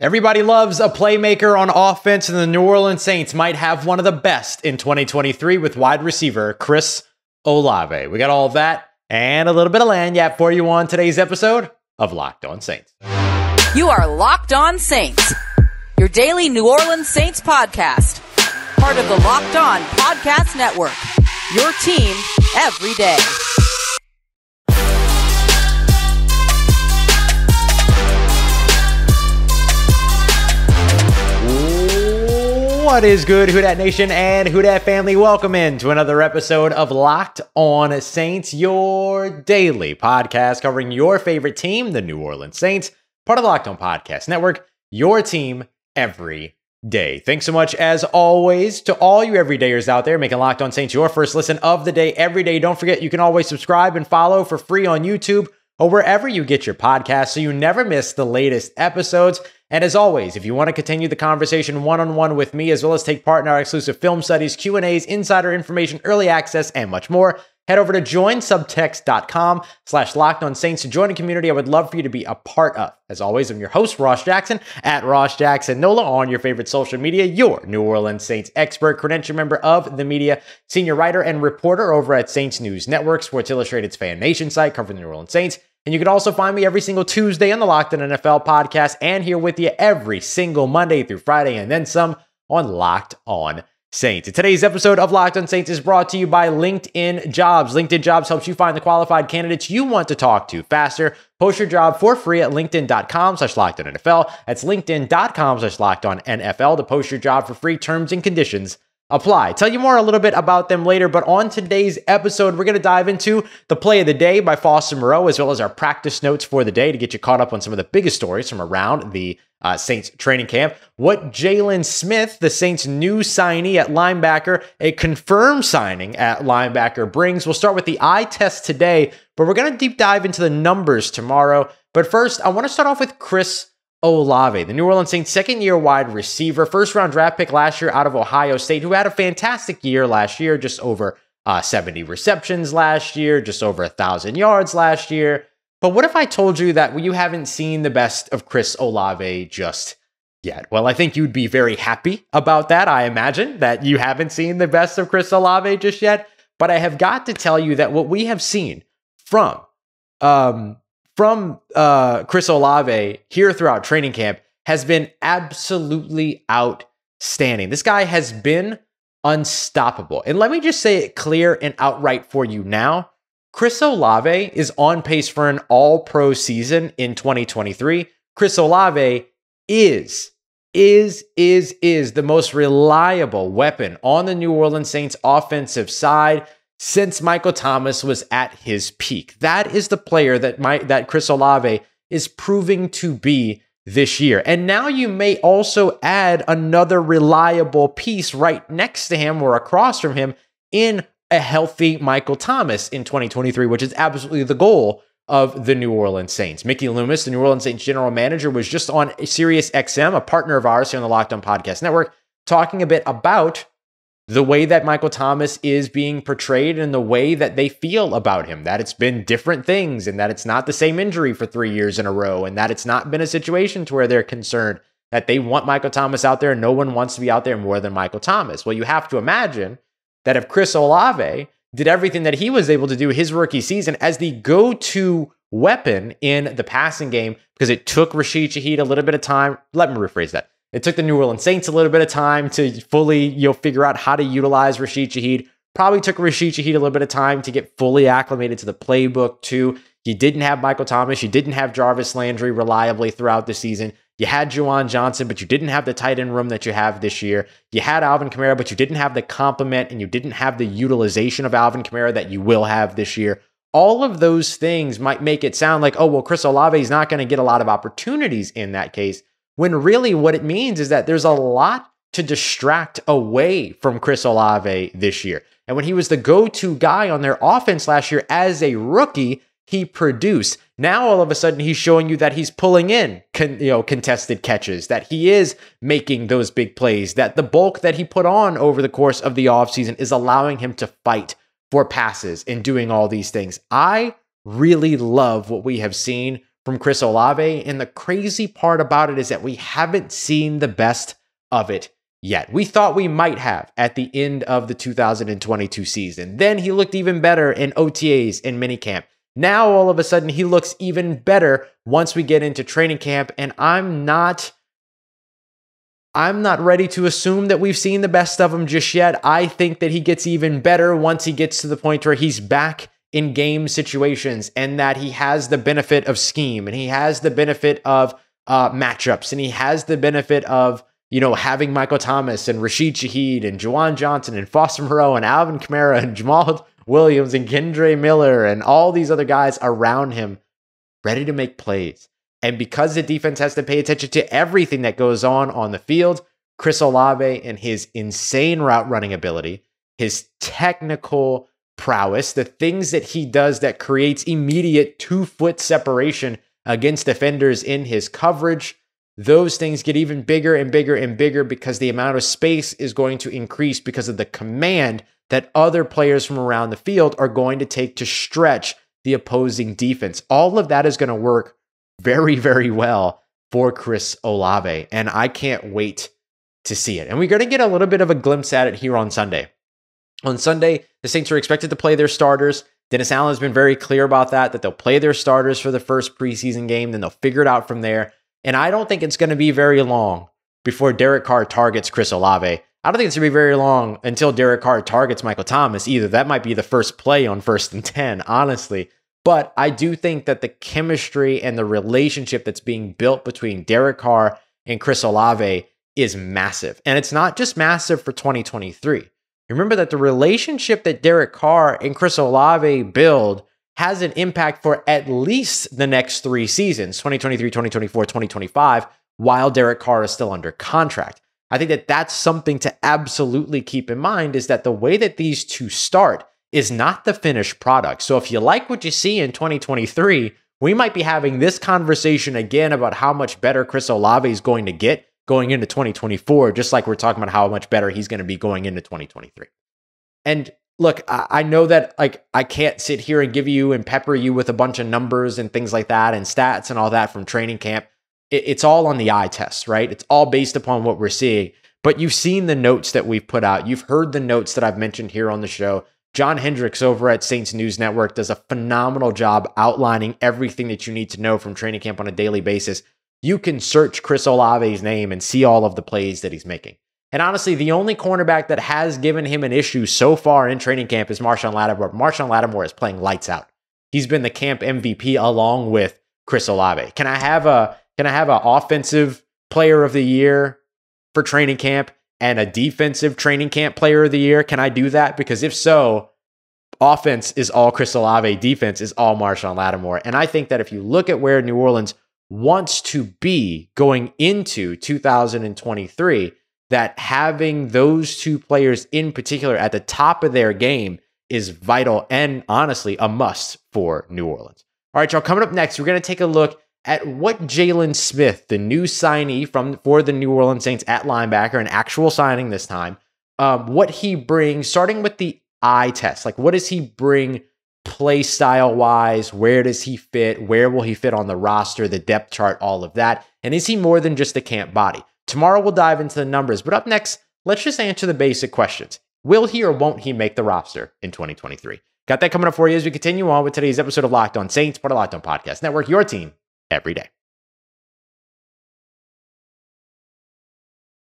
Everybody loves a playmaker on offense, and the New Orleans Saints might have one of the best in 2023 with wide receiver Chris Olave. We got all of that and a little bit of land yap for you on today's episode of Locked On Saints. You are Locked On Saints, your daily New Orleans Saints podcast, part of the Locked On Podcast Network, your team every day. What is good, Houdat Nation and Houdat family? Welcome in to another episode of Locked On Saints, your daily podcast covering your favorite team, the New Orleans Saints, part of the Locked On Podcast Network, your team every day. Thanks so much, as always, to all you everydayers out there making Locked On Saints your first listen of the day every day. Don't forget, you can always subscribe and follow for free on YouTube or wherever you get your podcasts so you never miss the latest episodes. And as always, if you want to continue the conversation one-on-one with me, as well as take part in our exclusive film studies, Q&As, insider information, early access, and much more, head over to joinsubtext.com/LockedOnSaints to join a community I would love for you to be a part of. As always, I'm your host, Ross Jackson, at Ross Jackson NOLA on your favorite social media, your New Orleans Saints expert, credentialed member of the media, senior writer and reporter over at Saints News Network, Sports Illustrated's Fan Nation site covering the New Orleans Saints. And you can also find me every single Tuesday on the Locked On NFL podcast and here with you every single Monday through Friday and then some on Locked On Saints. And today's episode of Locked On Saints is brought to you by LinkedIn Jobs. LinkedIn Jobs helps you find the qualified candidates you want to talk to faster. Post your job for free at linkedin.com/LockedOnNFL. That's linkedin.com/LockedOnNFL to post your job for free. Terms and conditions apply. Tell you more a little bit about them later, but on today's episode, we're going to dive into the play of the day by Foster Moreau, as well as our practice notes for the day to get you caught up on some of the biggest stories from around the Saints training camp. What Jaylon Smith, the Saints' new signee at linebacker, a confirmed signing at linebacker, brings. We'll start with the eye test today, but we're going to deep dive into the numbers tomorrow. But first, I want to start off with Chris Olave, the New Orleans Saints' second-year wide receiver, first-round draft pick last year out of Ohio State, who had a fantastic year last year, just over 70 receptions last year, just over 1,000 yards last year. But what if I told you that you haven't seen the best of Chris Olave just yet? Well, I think you'd be very happy about that. I imagine that you haven't seen the best of Chris Olave just yet, but I have got to tell you that what we have seen from Chris Olave here throughout training camp has been absolutely outstanding. This guy has been unstoppable. And let me just say it clear and outright for you now. Chris Olave is on pace for an all-pro season in 2023. Chris Olave is the most reliable weapon on the New Orleans Saints offensive side since Michael Thomas was at his peak. That is the player that Chris Olave is proving to be this year. And now you may also add another reliable piece right next to him or across from him in a healthy Michael Thomas in 2023, which is absolutely the goal of the New Orleans Saints. Mickey Loomis, the New Orleans Saints general manager, was just on SiriusXM, a partner of ours here on the Locked On Podcast Network, talking a bit about the way that Michael Thomas is being portrayed and the way that they feel about him, that it's been different things and that it's not the same injury for 3 years in a row and that it's not been a situation to where they're concerned that they want Michael Thomas out there and no one wants to be out there more than Michael Thomas. Well, you have to imagine that if Chris Olave did everything that he was able to do his rookie season as the go-to weapon in the passing game, because it took Rashid Shaheed a little bit of time. Let me rephrase that. It took the New Orleans Saints a little bit of time to fully, figure out how to utilize Rashid Shaheed. Probably took Rashid Shaheed a little bit of time to get fully acclimated to the playbook too. You didn't have Michael Thomas. You didn't have Jarvis Landry reliably throughout the season. You had Juwan Johnson, but you didn't have the tight end room that you have this year. You had Alvin Kamara, but you didn't have the complement and you didn't have the utilization of Alvin Kamara that you will have this year. All of those things might make it sound like, oh, well, Chris Olave is not going to get a lot of opportunities in that case, when really what it means is that there's a lot to distract away from Chris Olave this year. And when he was the go-to guy on their offense last year as a rookie, he produced. Now, all of a sudden, he's showing you that he's pulling in contested catches, that he is making those big plays, that the bulk that he put on over the course of the offseason is allowing him to fight for passes and doing all these things. I really love what we have seen from Chris Olave. And the crazy part about it is that we haven't seen the best of it yet. We thought we might have at the end of the 2022 season. Then he looked even better in OTAs and minicamp. Now, all of a sudden, he looks even better once we get into training camp, and I'm not ready to assume that we've seen the best of him just yet. I think that he gets even better once he gets to the point where he's back in game situations and that he has the benefit of scheme and he has the benefit of matchups and he has the benefit of, you know, having Michael Thomas and Rashid Shaheed and Juwan Johnson and Foster Moreau and Alvin Kamara and Jamal Williams and Kendre Miller and all these other guys around him ready to make plays. And because the defense has to pay attention to everything that goes on the field, Chris Olave and his insane route running ability, his technical prowess, the things that he does that creates immediate 2-foot separation against defenders in his coverage, those things get even bigger and bigger and bigger because the amount of space is going to increase because of the command that other players from around the field are going to take to stretch the opposing defense. All of that is going to work very, very well for Chris Olave, and I can't wait to see it. And we're going to get a little bit of a glimpse at it here on Sunday. On Sunday, the Saints are expected to play their starters. Dennis Allen has been very clear about that they'll play their starters for the first preseason game, then they'll figure it out from there. And I don't think it's going to be very long before Derek Carr targets Chris Olave. I don't think it's going to be very long until Derek Carr targets Michael Thomas either. That might be the first play on 1st and 10, honestly. But I do think that the chemistry and the relationship that's being built between Derek Carr and Chris Olave is massive. And it's not just massive for 2023. Remember that the relationship that Derek Carr and Chris Olave build has an impact for at least the next 3 seasons, 2023, 2024, 2025, while Derek Carr is still under contract. I think that that's something to absolutely keep in mind, is that the way that these two start is not the finished product. So if you like what you see in 2023, we might be having this conversation again about how much better Chris Olave is going to get going into 2024, just like we're talking about how much better he's going to be going into 2023. And look, I know that like I can't sit here and give you and pepper you with a bunch of numbers and things like that and stats and all that from training camp. It's all on the eye test, right? It's all based upon what we're seeing. But you've seen the notes that we've put out. You've heard the notes that I've mentioned here on the show. John Hendricks over at Saints News Network does a phenomenal job outlining everything that you need to know from training camp on a daily basis. You can search Chris Olave's name and see all of the plays that he's making. And honestly, the only cornerback that has given him an issue so far in training camp is Marshon Lattimore. Marshon Lattimore is playing lights out. He's been the camp MVP along with Chris Olave. Can I have an offensive player of the year for training camp and a defensive training camp player of the year? Can I do that? Because if so, offense is all Chris Olave, defense is all Marshon Lattimore. And I think that if you look at where New Orleans wants to be going into 2023, that having those two players in particular at the top of their game is vital and honestly a must for New Orleans. All right, y'all, coming up next, we're going to take a look at what Jaylon Smith, the new signee for the New Orleans Saints at linebacker, an actual signing this time, what he brings, starting with the eye test. Like, what does he bring play style-wise? Where does he fit? Where will he fit on the roster, the depth chart, all of that? And is he more than just a camp body? Tomorrow we'll dive into the numbers, but up next, let's just answer the basic questions. Will he or won't he make the roster in 2023? Got that coming up for you as we continue on with today's episode of Locked On Saints, part of Locked On Podcast Network, your team every day.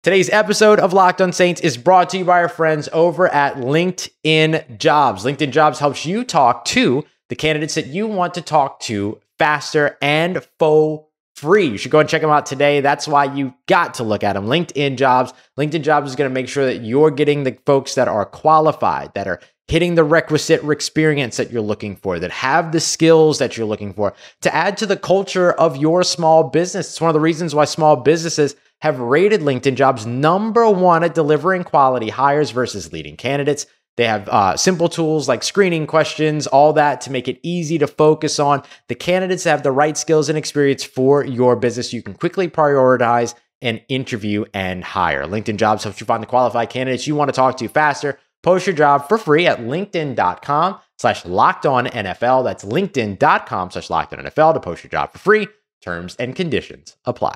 Today's episode of Locked On Saints is brought to you by our friends over at LinkedIn Jobs. LinkedIn Jobs helps you talk to the candidates that you want to talk to faster and for free. You should go and check them out today. That's why you got to look at them. LinkedIn Jobs. LinkedIn Jobs is going to make sure that you're getting the folks that are qualified, that are hitting the requisite experience that you're looking for, that have the skills that you're looking for to add to the culture of your small business. It's one of the reasons why small businesses have rated LinkedIn Jobs #1 at delivering quality hires versus leading candidates. They have simple tools like screening questions, all that to make it easy to focus on the candidates that have the right skills and experience for your business. You can quickly prioritize and interview and hire. LinkedIn Jobs helps you find the qualified candidates you want to talk to faster. Post your job for free at linkedin.com linkedin.com/LockedOnNFL. That's linkedin.com/LockedOnNFL to post your job for free. Terms and conditions apply.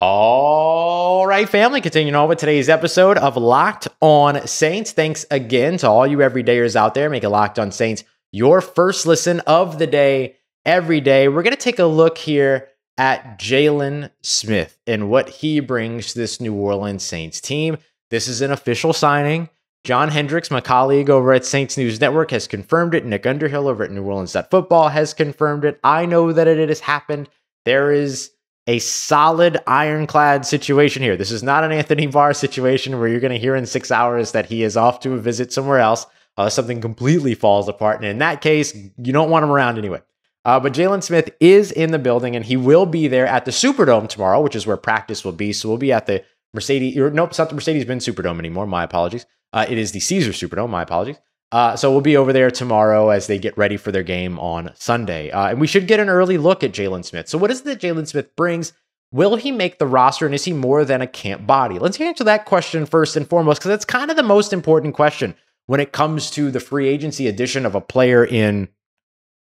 All right, family, continuing on with today's episode of Locked On Saints. Thanks again to all you everydayers out there. Make it Locked On Saints your first listen of the day every day. We're going to take a look here at Jaylon Smith and what he brings to this New Orleans Saints team. This is an official signing. John Hendricks, my colleague over at Saints News Network, has confirmed it. Nick Underhill over at New Orleans Football has confirmed it. I know that it has happened. There is a solid ironclad situation here. This is not an Anthony Barr situation where you're going to hear in 6 hours that he is off to a visit somewhere else. Something completely falls apart. And in that case, you don't want him around anyway. But Jaylon Smith is in the building, and he will be there at the Superdome tomorrow, which is where practice will be. So we'll be at the it's not the Mercedes-Benz Superdome anymore. My apologies. It is the Caesar Superdome. My apologies. So we'll be over there tomorrow as they get ready for their game on Sunday. And we should get an early look at Jaylon Smith. So what is it that Jaylon Smith brings? Will he make the roster, and is he more than a camp body? Let's answer that question first and foremost, because that's kind of the most important question when it comes to the free agency edition of a player in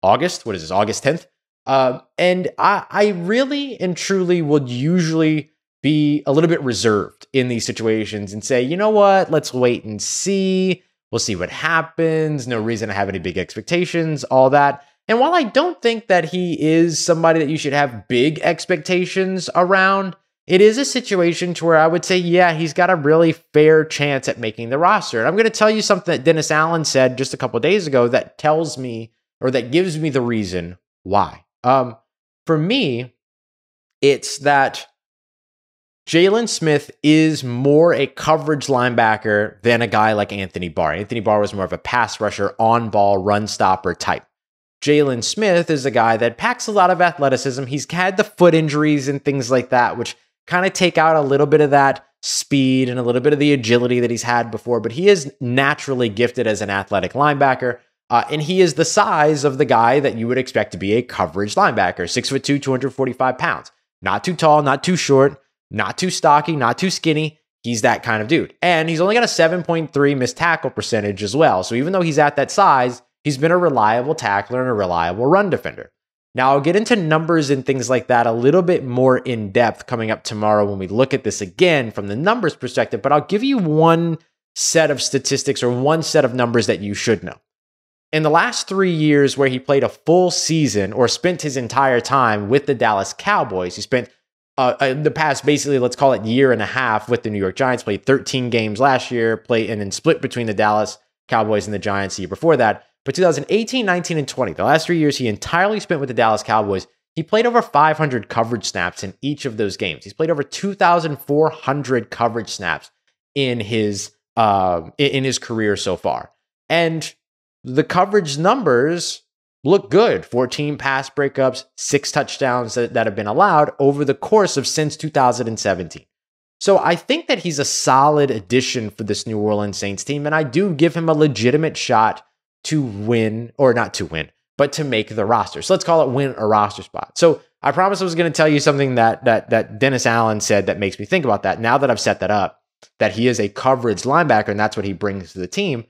August. What is this, August 10th? And I really and truly would usually be a little bit reserved in these situations and say, you know what, let's wait and see. We'll see what happens. No reason to have any big expectations, all that. And while I don't think that he is somebody that you should have big expectations around, it is a situation to where I would say, yeah, he's got a really fair chance at making the roster. And I'm going to tell you something that Dennis Allen said just a couple of days ago that tells me, or that gives me the reason why. For me, it's that Jaylon Smith is more a coverage linebacker than a guy like Anthony Barr. Anthony Barr was more of a pass rusher, on-ball, run-stopper type. Jaylon Smith is a guy that packs a lot of athleticism. He's had the foot injuries and things like that, which kind of take out a little bit of that speed and a little bit of the agility that he's had before, but he is naturally gifted as an athletic linebacker, and he is the size of the guy that you would expect to be a coverage linebacker, 6'2", 245 pounds. Not too tall, not too short, not too stocky, not too skinny. He's that kind of dude. And he's only got a 7.3 missed tackle percentage as well. So even though he's at that size, he's been a reliable tackler and a reliable run defender. Now I'll get into numbers and things like that a little bit more in depth coming up tomorrow when we look at this again from the numbers perspective, but I'll give you one set of statistics or one set of numbers that you should know. In the last 3 years where he played a full season or spent his entire time with the Dallas Cowboys, he spent the past, basically, let's call it year and a half with the New York Giants, played 13 games last year, and then split between the Dallas Cowboys and the Giants the year before that. But 2018, 19, and 20, the last 3 years he entirely spent with the Dallas Cowboys, he played over 500 coverage snaps in each of those games. He's played over 2,400 coverage snaps in his career so far. And the coverage numbers look good. 14 pass breakups, 6 touchdowns that have been allowed over the course of since 2017. So I think that he's a solid addition for this New Orleans Saints team, and I do give him a legitimate shot to win, or not to win, but to make the roster. So let's call it win a roster spot. So I promised I was going to tell you something that Dennis Allen said that makes me think about that. Now that I've set that up, that he is a coverage linebacker, and that's what he brings to the team.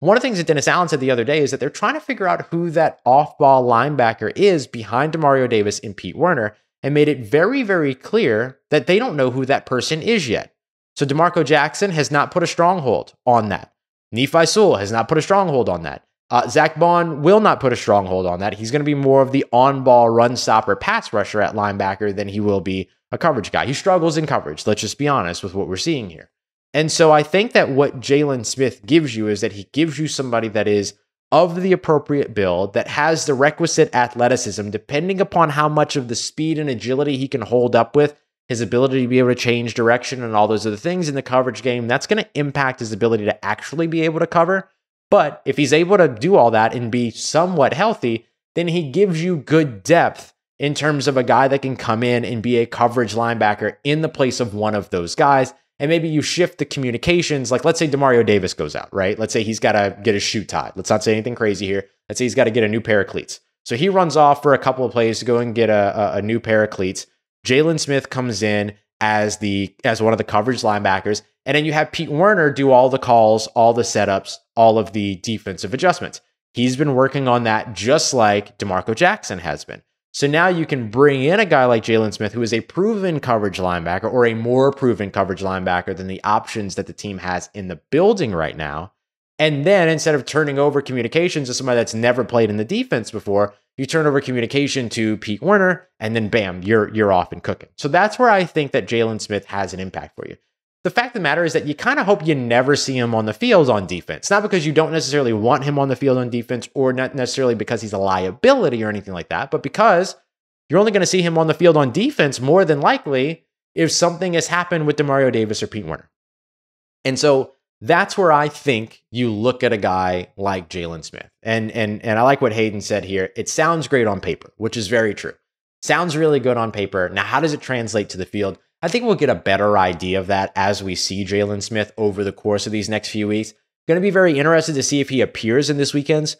One of the things that Dennis Allen said the other day is that they're trying to figure out who that off-ball linebacker is behind DeMario Davis and Pete Werner, and made it very, very clear that they don't know who that person is yet. So DeMarco Jackson has not put a stronghold on that. Nephi Sewell has not put a stronghold on that. Zach Bond will not put a stronghold on that. He's going to be more of the on-ball run-stopper pass rusher at linebacker than he will be a coverage guy. He struggles in coverage. Let's just be honest with what we're seeing here. And so I think that what Jaylon Smith gives you is that he gives you somebody that is of the appropriate build, that has the requisite athleticism, depending upon how much of the speed and agility he can hold up with, his ability to be able to change direction and all those other things in the coverage game. That's going to impact his ability to actually be able to cover. But if he's able to do all that and be somewhat healthy, then he gives you good depth in terms of a guy that can come in and be a coverage linebacker in the place of one of those guys. And maybe you shift the communications, like let's say DeMario Davis goes out, right? Let's say he's got to get his shoe tied. Let's not say anything crazy here. Let's say he's got to get a new pair of cleats. So he runs off for a couple of plays to go and get a new pair of cleats. Jaylon Smith comes in as one of the coverage linebackers, And then you have Pete Werner do all the calls, all the setups, all of the defensive adjustments. He's been working on that just like DeMarco Jackson has been. So now you can bring in a guy like Jaylon Smith, who is a proven coverage linebacker, or a more proven coverage linebacker than the options that the team has in the building right now. And then instead of turning over communications to somebody that's never played in the defense before, you turn over communication to Pete Werner, and then bam, you're off and cooking. So that's where I think that Jaylon Smith has an impact for you. The fact of the matter is that you kind of hope you never see him on the field on defense. Not because you don't necessarily want him on the field on defense, or not necessarily because he's a liability or anything like that, but because you're only going to see him on the field on defense more than likely if something has happened with DeMario Davis or Pete Werner. And so that's where I think you look at a guy like Jaylon Smith. And I like what Hayden said here. It sounds great on paper, which is very true. Sounds really good on paper. Now, how does it translate to the field? I think we'll get a better idea of that as we see Jaylon Smith over the course of these next few weeks. Going to be very interested to see if he appears in this weekend's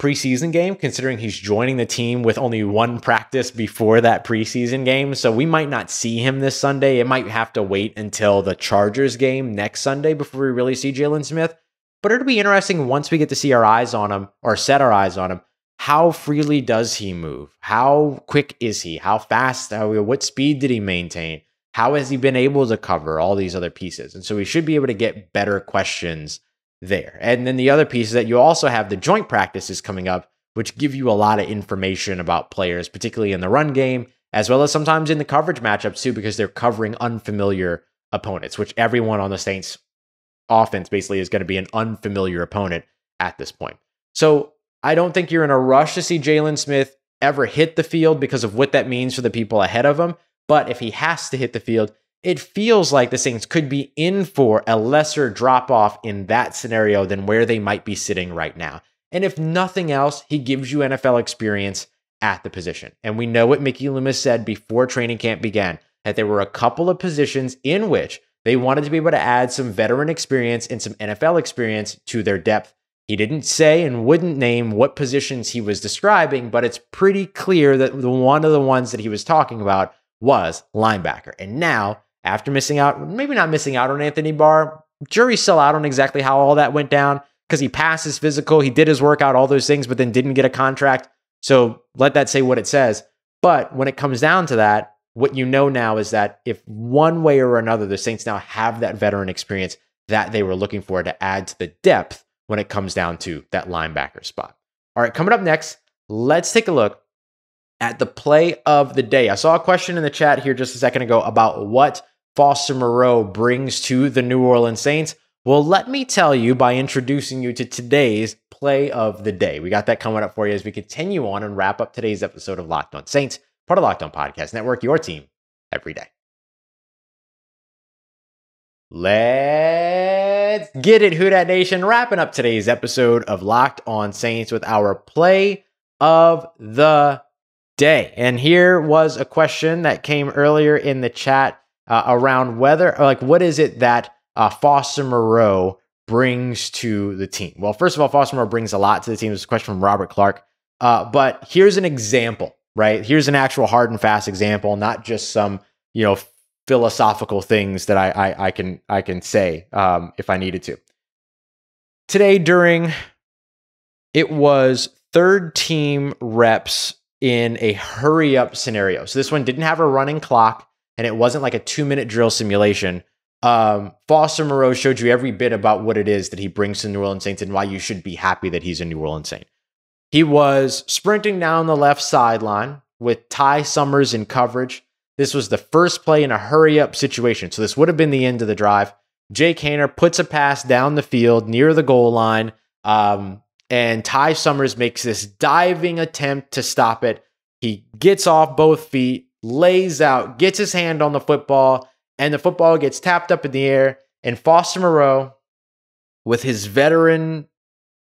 preseason game, considering he's joining the team with only one practice before that preseason game. So we might not see him this Sunday. It might have to wait until the Chargers game next Sunday before we really see Jaylon Smith. But it'll be interesting once we get to see our eyes on him, or set our eyes on him. How freely does he move? How quick is he? How fast? What speed did he maintain? How has he been able to cover all these other pieces? And so we should be able to get better questions there. And then the other piece is that you also have the joint practices coming up, which give you a lot of information about players, particularly in the run game, as well as sometimes in the coverage matchups too, because they're covering unfamiliar opponents, which everyone on the Saints offense basically is going to be an unfamiliar opponent at this point. So I don't think you're in a rush to see Jaylon Smith ever hit the field because of what that means for the people ahead of him. But if he has to hit the field, it feels like the Saints could be in for a lesser drop-off in that scenario than where they might be sitting right now. And if nothing else, he gives you NFL experience at the position. And we know what Mickey Loomis said before training camp began, that there were a couple of positions in which they wanted to be able to add some veteran experience and some NFL experience to their depth. He didn't say and wouldn't name what positions he was describing, but it's pretty clear that one of the ones that he was talking about was linebacker. And now, after missing out, maybe not missing out on Anthony Barr, jury's still out on exactly how all that went down, because he passed his physical, he did his workout, all those things, but then didn't get a contract. So let that say what it says. But when it comes down to that, what you know now is that if one way or another, the Saints now have that veteran experience that they were looking for to add to the depth when it comes down to that linebacker spot. All right, coming up next, let's take a look at the play of the day. I saw a question in the chat here just a second ago about what Foster Moreau brings to the New Orleans Saints. Well, let me tell you by introducing you to today's play of the day. We got that coming up for you as we continue on and wrap up today's episode of Locked On Saints, part of Locked On Podcast Network, your team every day. Let's get it, Houdat Nation. Wrapping up today's episode of Locked On Saints with our play of the day. And here was a question that came earlier in the chat around whether, like, what is it that Foster Moreau brings to the team? Well, first of all, Foster Moreau brings a lot to the team. This is a question from Robert Clark. But here's an example, right? Here's an actual hard and fast example, not just some, you know, philosophical things that I can say if I needed to. Today during, it was third team reps in a hurry up scenario. So this one didn't have a running clock and it wasn't like a 2-minute drill simulation. Foster Moreau showed you every bit about what it is that he brings to the New Orleans Saints and why you should be happy that he's a New Orleans Saint. He was sprinting down the left sideline with Ty Summers in coverage. This was the first play in a hurry up situation. So this would have been the end of the drive. Jake Haener puts a pass down the field near the goal line. And Ty Summers makes this diving attempt to stop it. He gets off both feet, lays out, gets his hand on the football, and the football gets tapped up in the air. And Foster Moreau, with his veteran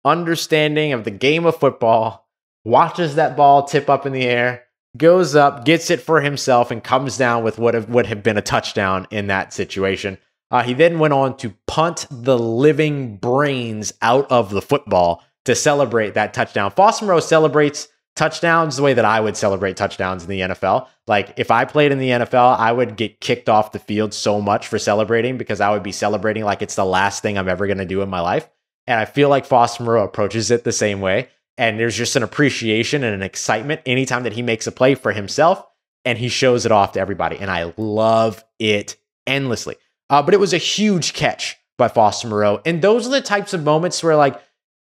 understanding of the game of football, watches that ball tip up in the air, goes up, gets it for himself, and comes down with what would have been a touchdown in that situation. He then went on to punt the living brains out of the football to celebrate that touchdown. Foster Moreau celebrates touchdowns the way that I would celebrate touchdowns in the NFL. Like if I played in the NFL, I would get kicked off the field so much for celebrating, because I would be celebrating like it's the last thing I'm ever going to do in my life. And I feel like Foster Moreau approaches it the same way. And there's just an appreciation and an excitement anytime that he makes a play for himself, and he shows it off to everybody. And I love it endlessly. But it was a huge catch by Foster Moreau. And those are the types of moments where, like,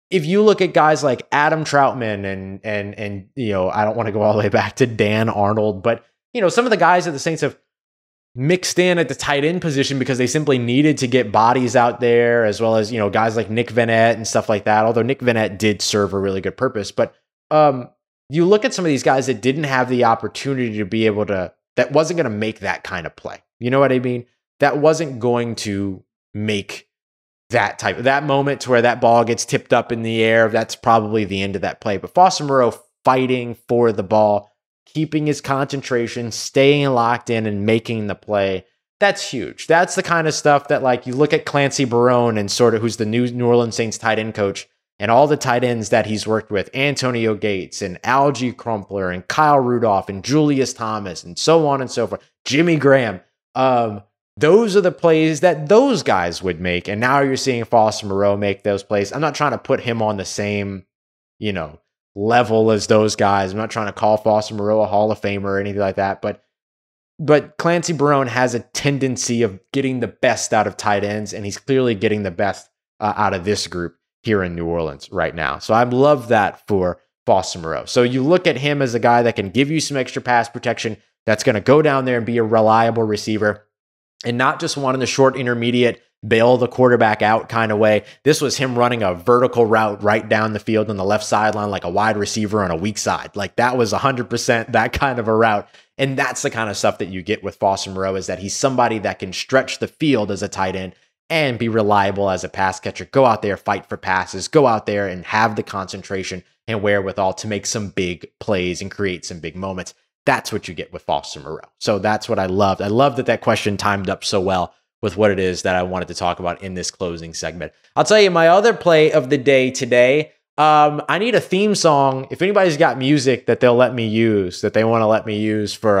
if you look at guys like Adam Troutman and you know, I don't want to go all the way back to Dan Arnold, but you know, some of the guys that the Saints have mixed in at the tight end position because they simply needed to get bodies out there, as well as, you know, guys like Nick Vanette and stuff like that. Although Nick Vanette did serve a really good purpose, but you look at some of these guys that didn't have the opportunity to be able to, that wasn't going to make that kind of play. You know what I mean? That wasn't going to make that type of, that moment to where that ball gets tipped up in the air. That's probably the end of that play. But Foster Moreau fighting for the ball, keeping his concentration, staying locked in and making the play. That's huge. That's the kind of stuff that, like, you look at Clancy Barone and sort of who's the new New Orleans Saints tight end coach and all the tight ends that he's worked with, Antonio Gates and Algie Crumpler and Kyle Rudolph and Julius Thomas and so on and so forth, Jimmy Graham. Those are the plays that those guys would make. And now you're seeing Foster Moreau make those plays. I'm not trying to put him on the same, you know, level as those guys. I'm not trying to call Foster Moreau a Hall of Famer or anything like that. But Clancy Barone has a tendency of getting the best out of tight ends, and he's clearly getting the best out of this group here in New Orleans right now. So I love that for Foster Moreau. So you look at him as a guy that can give you some extra pass protection, that's going to go down there and be a reliable receiver. And not just one in the short intermediate, bail the quarterback out kind of way. This was him running a vertical route right down the field on the left sideline, like a wide receiver on a weak side. Like that was 100% that kind of a route. And that's the kind of stuff that you get with Foster Moreau, is that he's somebody that can stretch the field as a tight end and be reliable as a pass catcher. Go out there, fight for passes, go out there and have the concentration and wherewithal to make some big plays and create some big moments. That's what you get with Foster Moreau. So that's what I loved. I love that that question timed up so well with what it is that I wanted to talk about in this closing segment. I'll tell you my other play of the day today. I need a theme song. If anybody's got music that they'll let me use, that they want to let me use for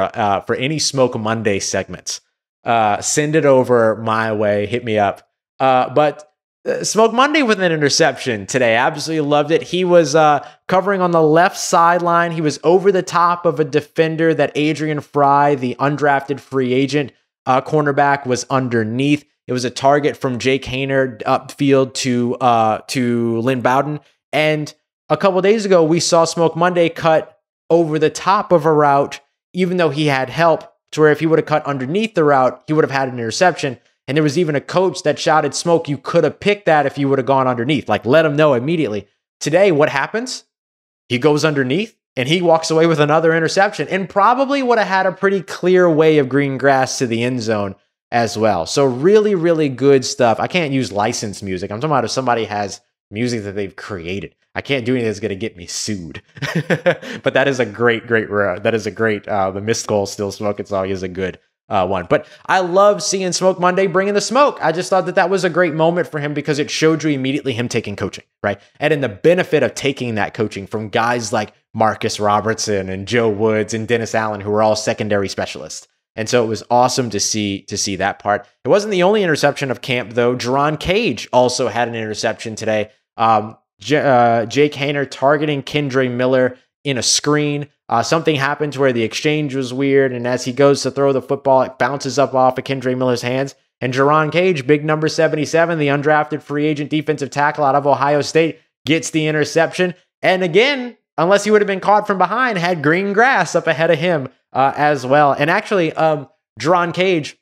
any Smoke Monday segments, send it over my way. Hit me up. But Smoke Monday with an interception today. Absolutely loved it. He was covering on the left sideline. He was over the top of a defender that Adrian Fry, the undrafted free agent cornerback, was underneath. It was a target from Jake Haener upfield to Lynn Bowden. And a couple days ago, we saw Smoke Monday cut over the top of a route, even though he had help, to where if he would have cut underneath the route, he would have had an interception. And there was even a coach that shouted, Smoke, you could have picked that if you would have gone underneath. Like, let him know immediately. Today, what happens? He goes underneath, and he walks away with another interception, and probably would have had a pretty clear way of green grass to the end zone as well. So really, really good stuff. I can't use licensed music. I'm talking about if somebody has music that they've created. I can't do anything that's going to get me sued. But that is a great, the Mystical Still Smoking song is a good one. But I love seeing Smoke Monday bringing the smoke. I just thought that that was a great moment for him, because it showed you immediately him taking coaching, right? And in the benefit of taking that coaching from guys like Marcus Robertson and Joe Woods and Dennis Allen, who were all secondary specialists. And so it was awesome to see that part. It wasn't the only interception of camp, though. Jerron Cage also had an interception today. Jake Haener targeting Kendre Miller in a screen. Something happened to where the exchange was weird, and as he goes to throw the football, it bounces up off of Kendre Miller's hands. And Jerron Cage, big number 77, the undrafted free agent defensive tackle out of Ohio State, gets the interception. And again, unless he would have been caught from behind, had green grass up ahead of him as well. And actually, Jerron Cage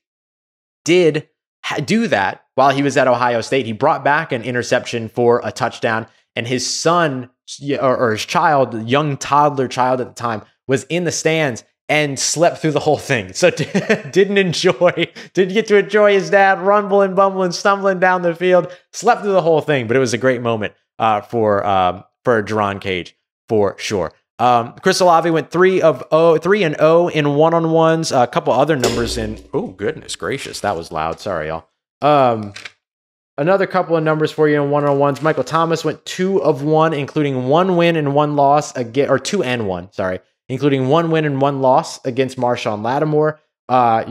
did do that while he was at Ohio State. He brought back an interception for a touchdown, and his son, or his child, young toddler child at the time, was in the stands and slept through the whole thing. So didn't get to enjoy his dad rumbling, bumbling, stumbling down the field, slept through the whole thing. But it was a great moment for Jerron Cage for sure. Chris Olave went 3-0 in one-on-ones. A couple other numbers in. Oh, goodness gracious. That was loud. Sorry, y'all. Another couple of numbers for you in one-on-ones. Michael Thomas went 2 of 1, including 2 and 1, including 1 win and 1 loss against Marshon Lattimore.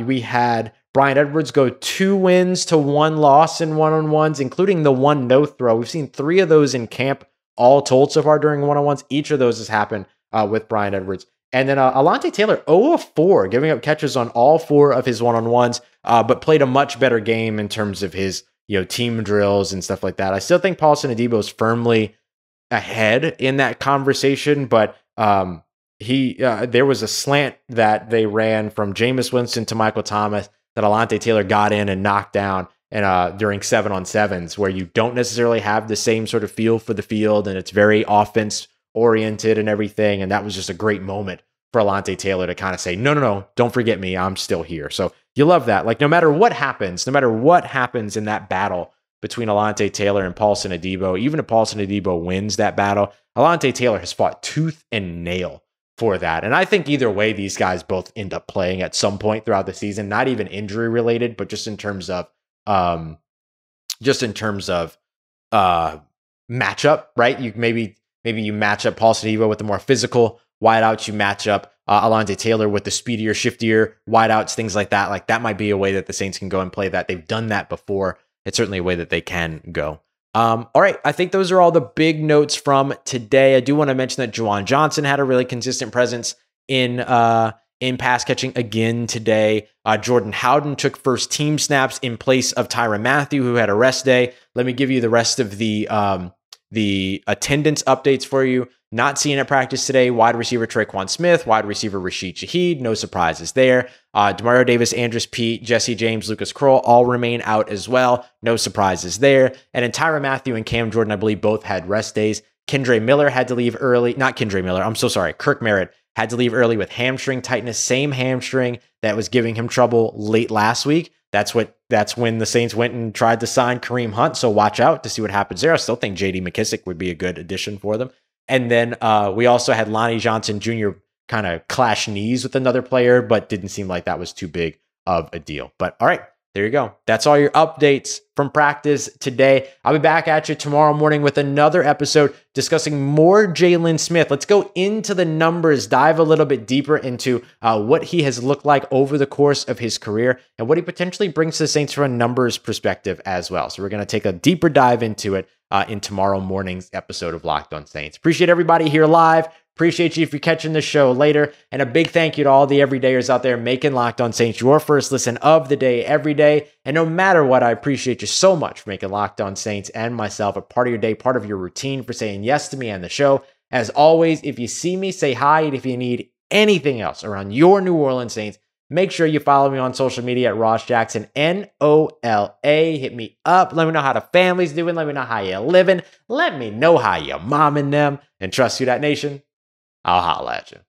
We had Bryan Edwards go 2 wins to 1 loss in one-on-ones, including the 1 no-throw. We've seen 3 of those in camp all told so far during one-on-ones. Each of those has happened with Bryan Edwards. And then Alontae Taylor, 0 of 4, giving up catches on all 4 of his one-on-ones, but played a much better game in terms of his team drills and stuff like that. I still think Paulson Adebo is firmly ahead in that conversation, but there was a slant that they ran from Jameis Winston to Michael Thomas that Alontae Taylor got in and knocked down, and during 7-on-7s, where you don't necessarily have the same sort of feel for the field, and it's very offense oriented and everything. And that was just a great moment for Alontae Taylor to kind of say, no, don't forget me. I'm still here. So you love that. Like, no matter what happens in that battle between Alontae Taylor and Paulson Adebo, even if Paulson Adebo wins that battle, Alontae Taylor has fought tooth and nail for that. And I think either way, these guys both end up playing at some point throughout the season, not even injury related, but just in terms of matchup, right? You maybe you match up Paulson Adebo with the more physical wideouts. You match up Alontae Taylor with the speedier, shiftier wideouts, things like that. Like, that might be a way that the Saints can go and play that. They've done that before. It's certainly a way that they can go. All right. I think those are all the big notes from today. I do want to mention that Juwan Johnson had a really consistent presence in pass catching again today. Jordan Howden took first team snaps in place of Tyrann Mathieu, who had a rest day. Let me give you the rest of the attendance updates for you. Not seen at practice today. Wide receiver Tre'Quan Smith, wide receiver Rashid Shaheed. No surprises there. DeMario Davis, Andres Peet, Jesse James, Lucas Kroll all remain out as well. No surprises there. And then Tyrann Mathieu and Cam Jordan, I believe, both had rest days. Kendre Miller had to leave early. Not Kendre Miller. I'm so sorry. Kirk Merritt had to leave early with hamstring tightness. Same hamstring that was giving him trouble late last week. That's when the Saints went and tried to sign Kareem Hunt. So watch out to see what happens there. I still think J.D. McKissic would be a good addition for them. And then we also had Lonnie Johnson Jr. kind of clash knees with another player, but didn't seem like that was too big of a deal. But all right, there you go. That's all your updates from practice today. I'll be back at you tomorrow morning with another episode discussing more Jaylon Smith. Let's go into the numbers, dive a little bit deeper into what he has looked like over the course of his career and what he potentially brings to the Saints from a numbers perspective as well. So we're going to take a deeper dive into it in tomorrow morning's episode of Locked On Saints. Appreciate everybody here live. Appreciate you if you're catching the show later. And a big thank you to all the everydayers out there making Locked On Saints your first listen of the day every day. And no matter what, I appreciate you so much for making Locked On Saints and myself a part of your day, part of your routine, for saying yes to me and the show. As always, if you see me, say hi. And if you need anything else around your New Orleans Saints, make sure you follow me on social media at Ross Jackson NOLA. Hit me up. Let me know how the family's doing. Let me know how you're living. Let me know how you're momming them. And trust you, that nation. I'll holla at you.